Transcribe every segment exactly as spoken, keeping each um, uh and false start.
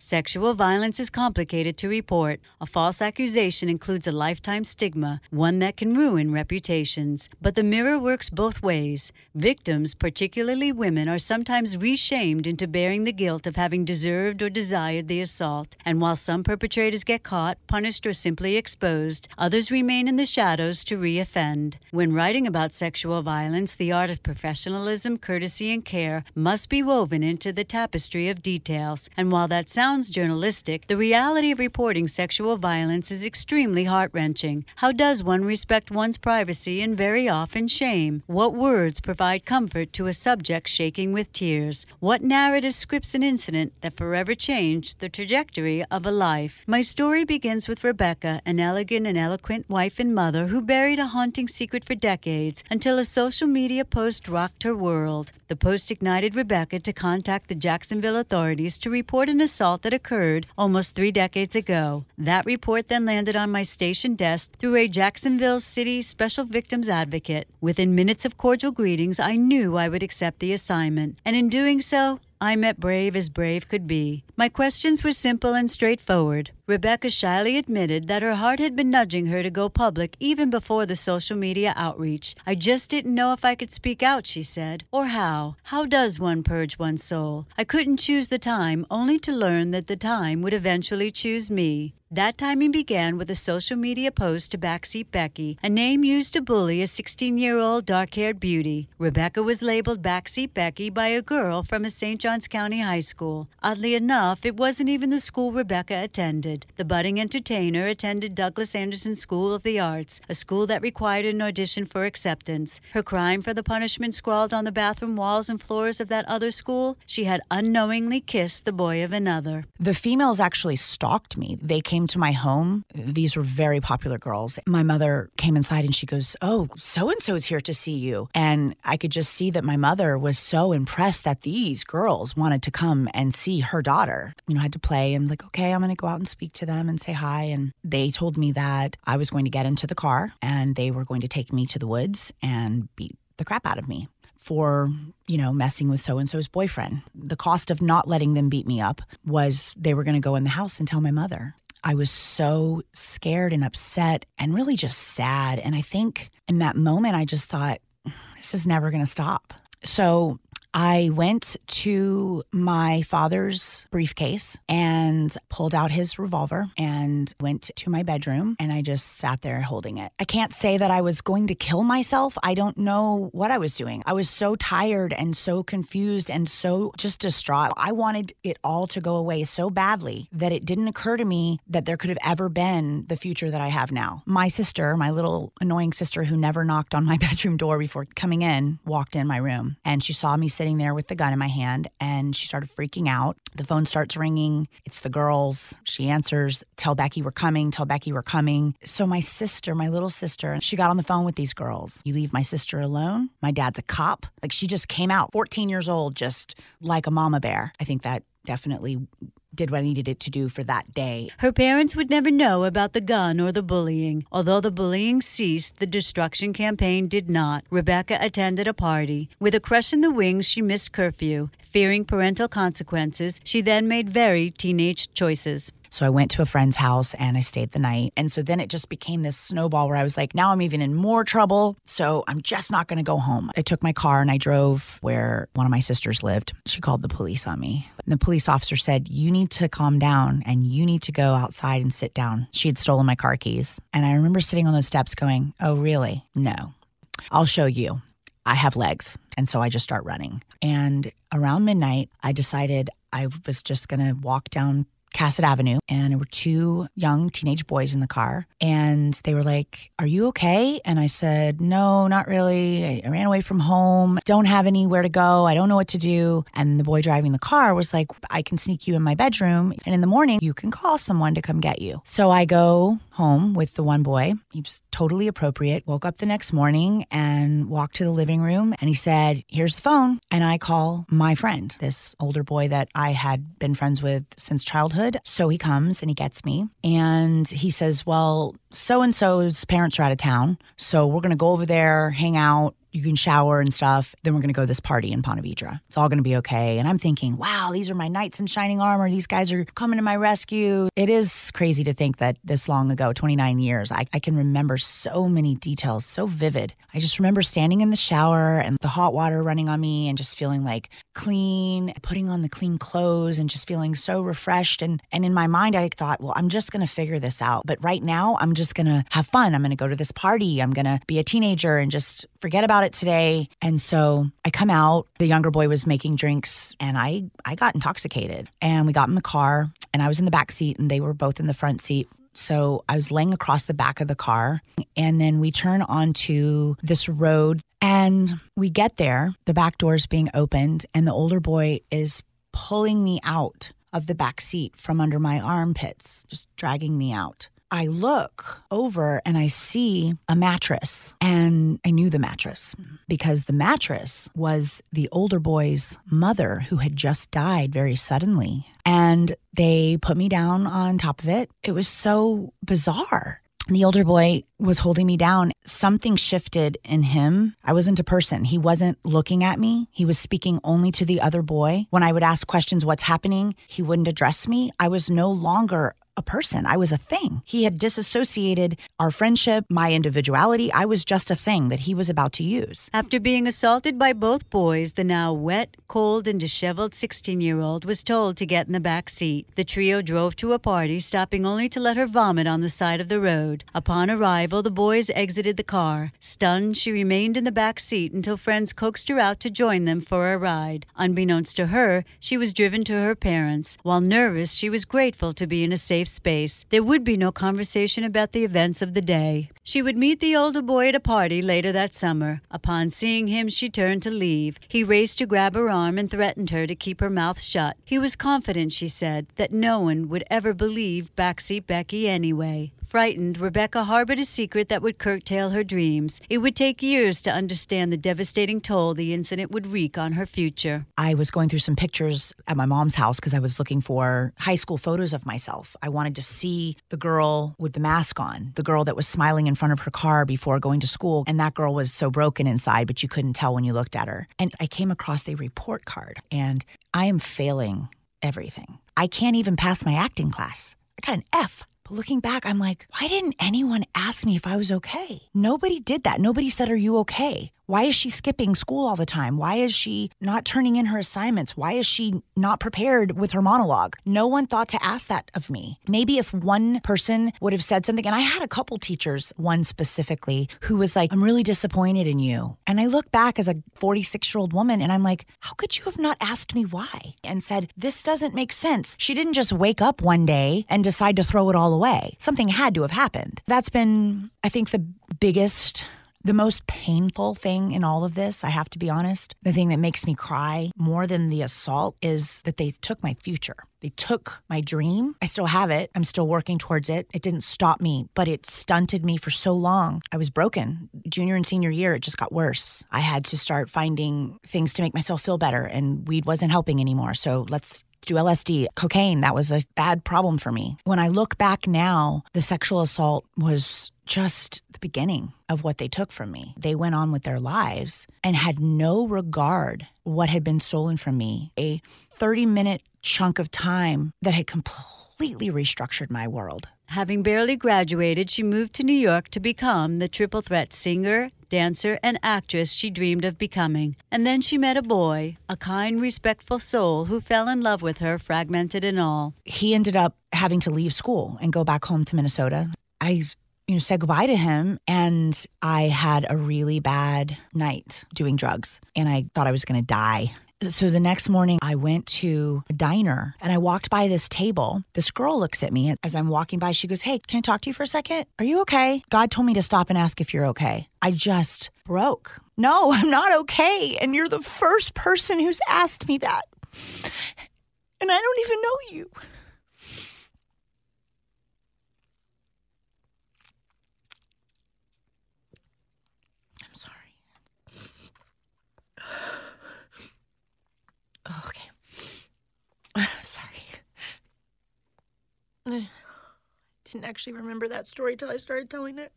Sexual violence is complicated to report. A false accusation includes a lifetime stigma, one that can ruin reputations. But the mirror works both ways. Victims, particularly women, are sometimes re-shamed into bearing the guilt of having deserved or desired the assault. And while some perpetrators get caught, punished, or simply exposed, others remain in the shadows to re-offend. When writing about sexual violence, the art of professionalism, courtesy, and care must be woven into the tapestry of details. And while that sounds Sounds journalistic, the reality of reporting sexual violence is extremely heart-wrenching. How does one respect one's privacy and very often shame? What words provide comfort to a subject shaking with tears? What narrative scripts an incident that forever changed the trajectory of a life? My story begins with Rebecca, an elegant and eloquent wife and mother who buried a haunting secret for decades until a social media post rocked her world. The post ignited Rebecca to contact the Jacksonville authorities to report an assault that occurred almost three decades ago. That report then landed on my station desk through a Jacksonville City Special Victims Advocate. Within minutes of cordial greetings, I knew I would accept the assignment, and in doing so, I met brave as brave could be. My questions were simple and straightforward. Rebecca shyly admitted that her heart had been nudging her to go public even before the social media outreach. "I just didn't know if I could speak out," she said, "or how. How does one purge one's soul? I couldn't choose the time, only to learn that the time would eventually choose me." That timing began with a social media post to Backseat Becky, a name used to bully a sixteen-year-old dark-haired beauty. Rebecca was labeled Backseat Becky by a girl from a Saint Johns County high school. Oddly enough, it wasn't even the school Rebecca attended. The budding entertainer attended Douglas Anderson School of the Arts, a school that required an audition for acceptance. Her crime for the punishment scrawled on the bathroom walls and floors of that other school? She had unknowingly kissed the boy of another. The females actually stalked me. They came to my home. These were very popular girls. My mother came inside and she goes, "Oh, so-and-so is here to see you." And I could just see that my mother was so impressed that these girls wanted to come and see her daughter. You know, I had to play and like, okay, I'm going to go out and speak to them and say hi. And they told me that I was going to get into the car and they were going to take me to the woods and beat the crap out of me for, you know, messing with so-and-so's boyfriend. The cost of not letting them beat me up was they were going to go in the house and tell my mother. I was so scared and upset and really just sad. And I think in that moment, I just thought, this is never going to stop. So I went to my father's briefcase and pulled out his revolver and went to my bedroom, and I just sat there holding it. I can't say that I was going to kill myself. I don't know what I was doing. I was so tired and so confused and so just distraught. I wanted it all to go away so badly that it didn't occur to me that there could have ever been the future that I have now. My sister, my little annoying sister who never knocked on my bedroom door before coming in, walked in my room, and she saw me sitting there with the gun in my hand, and she started freaking out. The phone starts ringing. It's the girls. She answers, "Tell Becky we're coming, tell Becky we're coming." So my sister, my little sister, she got on the phone with these girls. "You leave my sister alone. My dad's a cop." Like, she just came out, fourteen years old, just like a mama bear. I think that definitely did what I needed it to do for that day. Her parents would never know about the gun or the bullying. Although the bullying ceased, the destruction campaign did not. Rebecca attended a party. With a crush in the wings, she missed curfew. Fearing parental consequences, she then made very teenage choices. So I went to a friend's house and I stayed the night. And so then it just became this snowball where I was like, now I'm even in more trouble. So I'm just not going to go home. I took my car and I drove where one of my sisters lived. She called the police on me. And the police officer said, "You need to calm down and you need to go outside and sit down." She had stolen my car keys. And I remember sitting on those steps going, "Oh, really? No, I'll show you. I have legs." And so I just start running. And around midnight, I decided I was just going to walk down Cassett Avenue, and there were two young teenage boys in the car, and they were like, "Are you okay?" And I said, "No, not really. I ran away from home. Don't have anywhere to go. I don't know what to do." And the boy driving the car was like, "I can sneak you in my bedroom, and in the morning you can call someone to come get you." So I go home with the one boy. He was totally appropriate. Woke up the next morning and walked to the living room, and he said, "Here's the phone." And I call my friend, this older boy that I had been friends with since childhood. So he comes and he gets me, and he says, "Well, so-and-so's parents are out of town, so we're going to go over there, hang out, you can shower and stuff. Then we're going to go to this party in Ponte Vedra. It's all going to be okay. And I'm thinking, wow, these are my knights in shining armor. These guys are coming to my rescue. It is crazy to think that this long ago, twenty-nine years, I, I can remember so many details, so vivid. I just remember standing in the shower and the hot water running on me and just feeling like clean, putting on the clean clothes and just feeling so refreshed. And, and in my mind, I thought, well, I'm just going to figure this out. But right now, I'm just going to have fun. I'm going to go to this party. I'm going to be a teenager and just forget about it today. And so I come out, the younger boy was making drinks, and I, I got intoxicated. And we got in the car, and I was in the back seat, and they were both in the front seat. So I was laying across the back of the car, and then we turn onto this road, and we get there, the back door's being opened, and the older boy is pulling me out of the back seat from under my armpits, just dragging me out. I look over and I see a mattress, and I knew the mattress because the mattress was the older boy's mother who had just died very suddenly, and they put me down on top of it. It was so bizarre. The older boy was holding me down. Something shifted in him. I wasn't a person. He wasn't looking at me. He was speaking only to the other boy. When I would ask questions, what's happening, he wouldn't address me. I was no longer a person. I was a thing. He had disassociated our friendship, my individuality. I was just a thing that he was about to use. After being assaulted by both boys, the now wet, cold, and disheveled sixteen-year-old was told to get in the back seat. The trio drove to a party, stopping only to let her vomit on the side of the road. Upon arrival, the boys exited the car. Stunned, she remained in the back seat until friends coaxed her out to join them for a ride. Unbeknownst to her, she was driven to her parents. While nervous, she was grateful to be in a safe space. There would be no conversation about the events of the day. She would meet the older boy at a party later that summer. Upon seeing him, she turned to leave. He raced to grab her arm and threatened her to keep her mouth shut. He was confident, she said, that no one would ever believe Backseat Becky anyway. Frightened, Rebecca harbored a secret that would curtail her dreams. It would take years to understand the devastating toll the incident would wreak on her future. I was going through some pictures at my mom's house because I was looking for high school photos of myself. I wanted to see the girl with the mask on, the girl that was smiling in front of her car before going to school. And that girl was so broken inside, but you couldn't tell when you looked at her. And I came across a report card, and I am failing everything. I can't even pass my acting class. I got an F. Looking back, I'm like, why didn't anyone ask me if I was okay? Nobody did that. Nobody said, are you okay? Why is she skipping school all the time? Why is she not turning in her assignments? Why is she not prepared with her monologue? No one thought to ask that of me. Maybe if one person would have said something, and I had a couple teachers, one specifically, who was like, I'm really disappointed in you. And I look back as a forty-six-year-old woman, and I'm like, how could you have not asked me why? And said, this doesn't make sense. She didn't just wake up one day and decide to throw it all away. Something had to have happened. That's been, I think, the biggest... The most painful thing in all of this, I have to be honest, the thing that makes me cry more than the assault is that they took my future. They took my dream. I still have it. I'm still working towards it. It didn't stop me, but it stunted me for so long. I was broken. Junior and senior year, it just got worse. I had to start finding things to make myself feel better, and weed wasn't helping anymore. So let's do L S D, cocaine. That was a bad problem for me. When I look back now, the sexual assault was just the beginning of what they took from me. They went on with their lives and had no regard for what had been stolen from me. A thirty-minute chunk of time that had completely restructured my world. Having barely graduated, she moved to New York to become the triple threat singer, dancer, and actress she dreamed of becoming. And then she met a boy, a kind, respectful soul who fell in love with her, fragmented and all. He ended up having to leave school and go back home to Minnesota. I you know, said goodbye to him. And I had a really bad night doing drugs, and I thought I was going to die. So the next morning I went to a diner and I walked by this table. This girl looks at me as I'm walking by. She goes, hey, can I talk to you for a second? Are you okay? God told me to stop and ask if you're okay. I just broke. No, I'm not okay. And you're the first person who's asked me that. And I don't even know you. Oh, okay. Sorry. Didn't actually remember that story till I started telling it.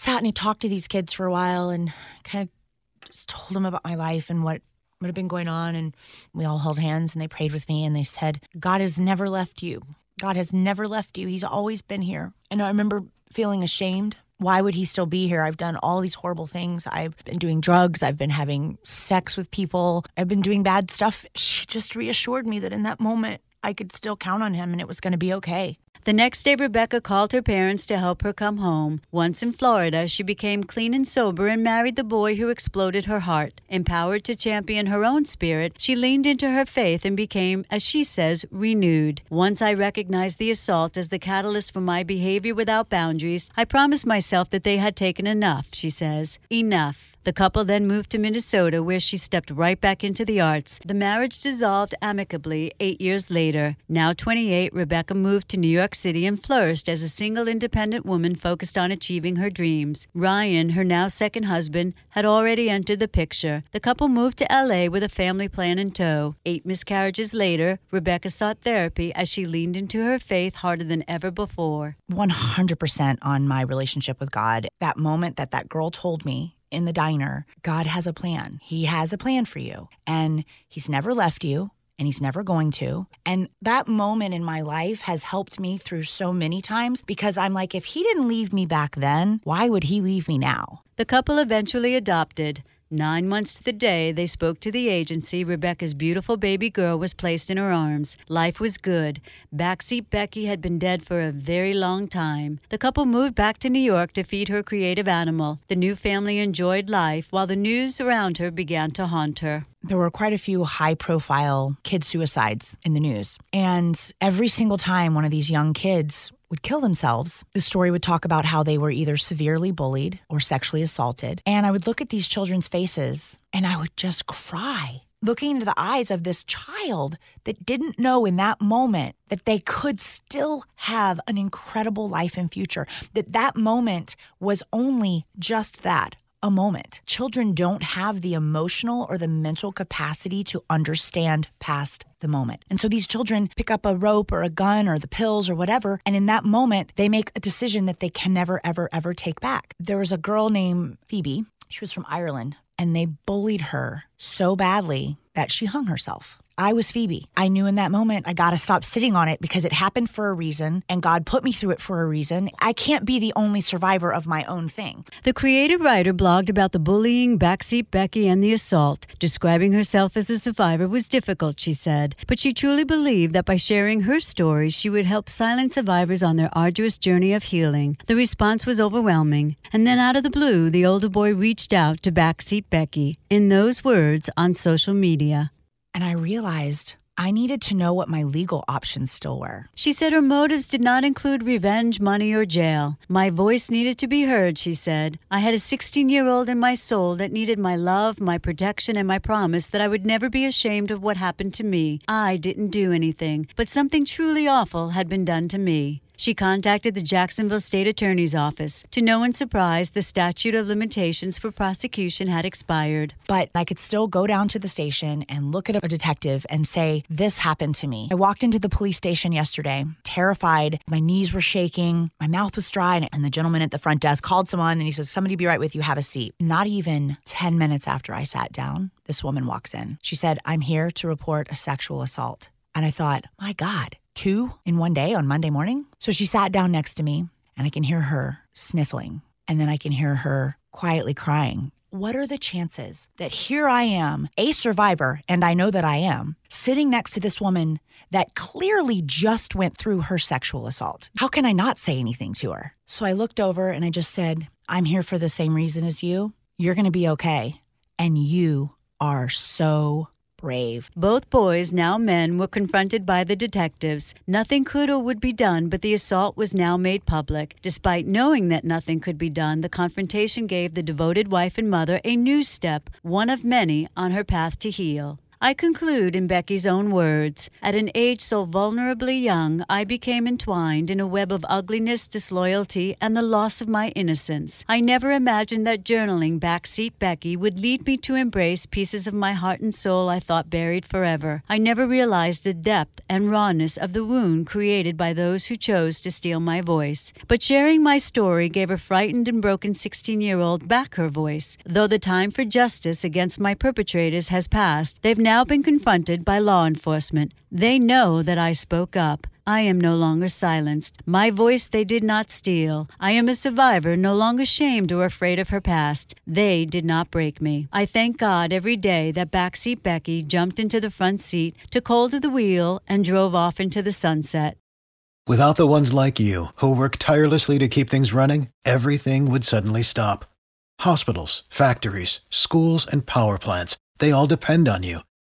sat and I talked to these kids for a while and kind of just told them about my life and what would have been going on. And we all held hands and they prayed with me and they said, God has never left you. God has never left you. He's always been here. And I remember feeling ashamed. Why would he still be here? I've done all these horrible things. I've been doing drugs. I've been having sex with people. I've been doing bad stuff. She just reassured me that in that moment, I could still count on him and it was going to be okay. The next day, Rebecca called her parents to help her come home. Once in Florida, she became clean and sober and married the boy who exploded her heart. Empowered to champion her own spirit, she leaned into her faith and became, as she says, renewed. Once I recognized the assault as the catalyst for my behavior without boundaries, I promised myself that they had taken enough, she says. Enough. The couple then moved to Minnesota, where she stepped right back into the arts. The marriage dissolved amicably eight years later. Now twenty-eight, Rebecca moved to New York City and flourished as a single independent woman focused on achieving her dreams. Ryan, her now second husband, had already entered the picture. The couple moved to L A with a family plan in tow. Eight miscarriages later, Rebecca sought therapy as she leaned into her faith harder than ever before. one hundred percent on my relationship with God. That moment that that girl told me, in the diner, God has a plan. He has a plan for you. And he's never left you, and he's never going to. And that moment in my life has helped me through so many times because I'm like, if he didn't leave me back then, why would he leave me now? The couple eventually adopted. Nine months to the day they spoke to the agency, Rebecca's beautiful baby girl was placed in her arms. Life was good. Backseat Becky had been dead for a very long time. The couple moved back to New York to feed her creative animal. The new family enjoyed life while the news around her began to haunt her. There were quite a few high-profile kid suicides in the news. And every single time one of these young kids would kill themselves, the story would talk about how they were either severely bullied or sexually assaulted. And I would look at these children's faces and I would just cry, looking into the eyes of this child that didn't know in that moment that they could still have an incredible life and future, that that moment was only just that. A moment. Children don't have the emotional or the mental capacity to understand past the moment. And so these children pick up a rope or a gun or the pills or whatever, and in that moment, they make a decision that they can never, ever, ever take back. There was a girl named Phoebe. She was from Ireland, and they bullied her so badly that she hung herself. I was Phoebe. I knew in that moment I got to stop sitting on it because it happened for a reason and God put me through it for a reason. I can't be the only survivor of my own thing. The creative writer blogged about the bullying, Backseat Becky, and the assault. Describing herself as a survivor was difficult, she said, but she truly believed that by sharing her story, she would help silent survivors on their arduous journey of healing. The response was overwhelming. And then out of the blue, the older boy reached out to Backseat Becky in those words on social media. And I realized I needed to know what my legal options still were. She said her motives did not include revenge, money, or jail. My voice needed to be heard, she said. I had a sixteen-year-old in my soul that needed my love, my protection, and my promise that I would never be ashamed of what happened to me. I didn't do anything, but something truly awful had been done to me. She contacted the Jacksonville State Attorney's Office. To no one's surprise, the statute of limitations for prosecution had expired. But I could still go down to the station and look at a detective and say, this happened to me. I walked into the police station yesterday, terrified. My knees were shaking. My mouth was dry. And the gentleman at the front desk called someone and he says, somebody be right with you. Have a seat. Not even ten minutes after I sat down, this woman walks in. She said, I'm here to report a sexual assault. And I thought, my God. Two in one day on Monday morning. So she sat down next to me and I can hear her sniffling and then I can hear her quietly crying. What are the chances that here I am, a survivor, and I know that I am, sitting next to this woman that clearly just went through her sexual assault? How can I not say anything to her? So I looked over and I just said, I'm here for the same reason as you. You're going to be okay. And you are so brave. Both boys, now men, were confronted by the detectives. Nothing could or would be done, but the assault was now made public. Despite knowing that nothing could be done, the confrontation gave the devoted wife and mother a new step, one of many, on her path to heal. I conclude in Becky's own words, at an age so vulnerably young, I became entwined in a web of ugliness, disloyalty, and the loss of my innocence. I never imagined that journaling Backseat Becky would lead me to embrace pieces of my heart and soul I thought buried forever. I never realized the depth and rawness of the wound created by those who chose to steal my voice. But sharing my story gave a frightened and broken sixteen-year-old back her voice. Though the time for justice against my perpetrators has passed, they've now been confronted by law enforcement. They know that I spoke up. I am no longer silenced. My voice they did not steal. I am a survivor, no longer shamed or afraid of her past. They did not break me. I thank God every day that Backseat Becky jumped into the front seat, took hold of the wheel, and drove off into the sunset. Without the ones like you, who work tirelessly to keep things running, everything would suddenly stop. Hospitals, factories, schools, and power plants, they all depend on you.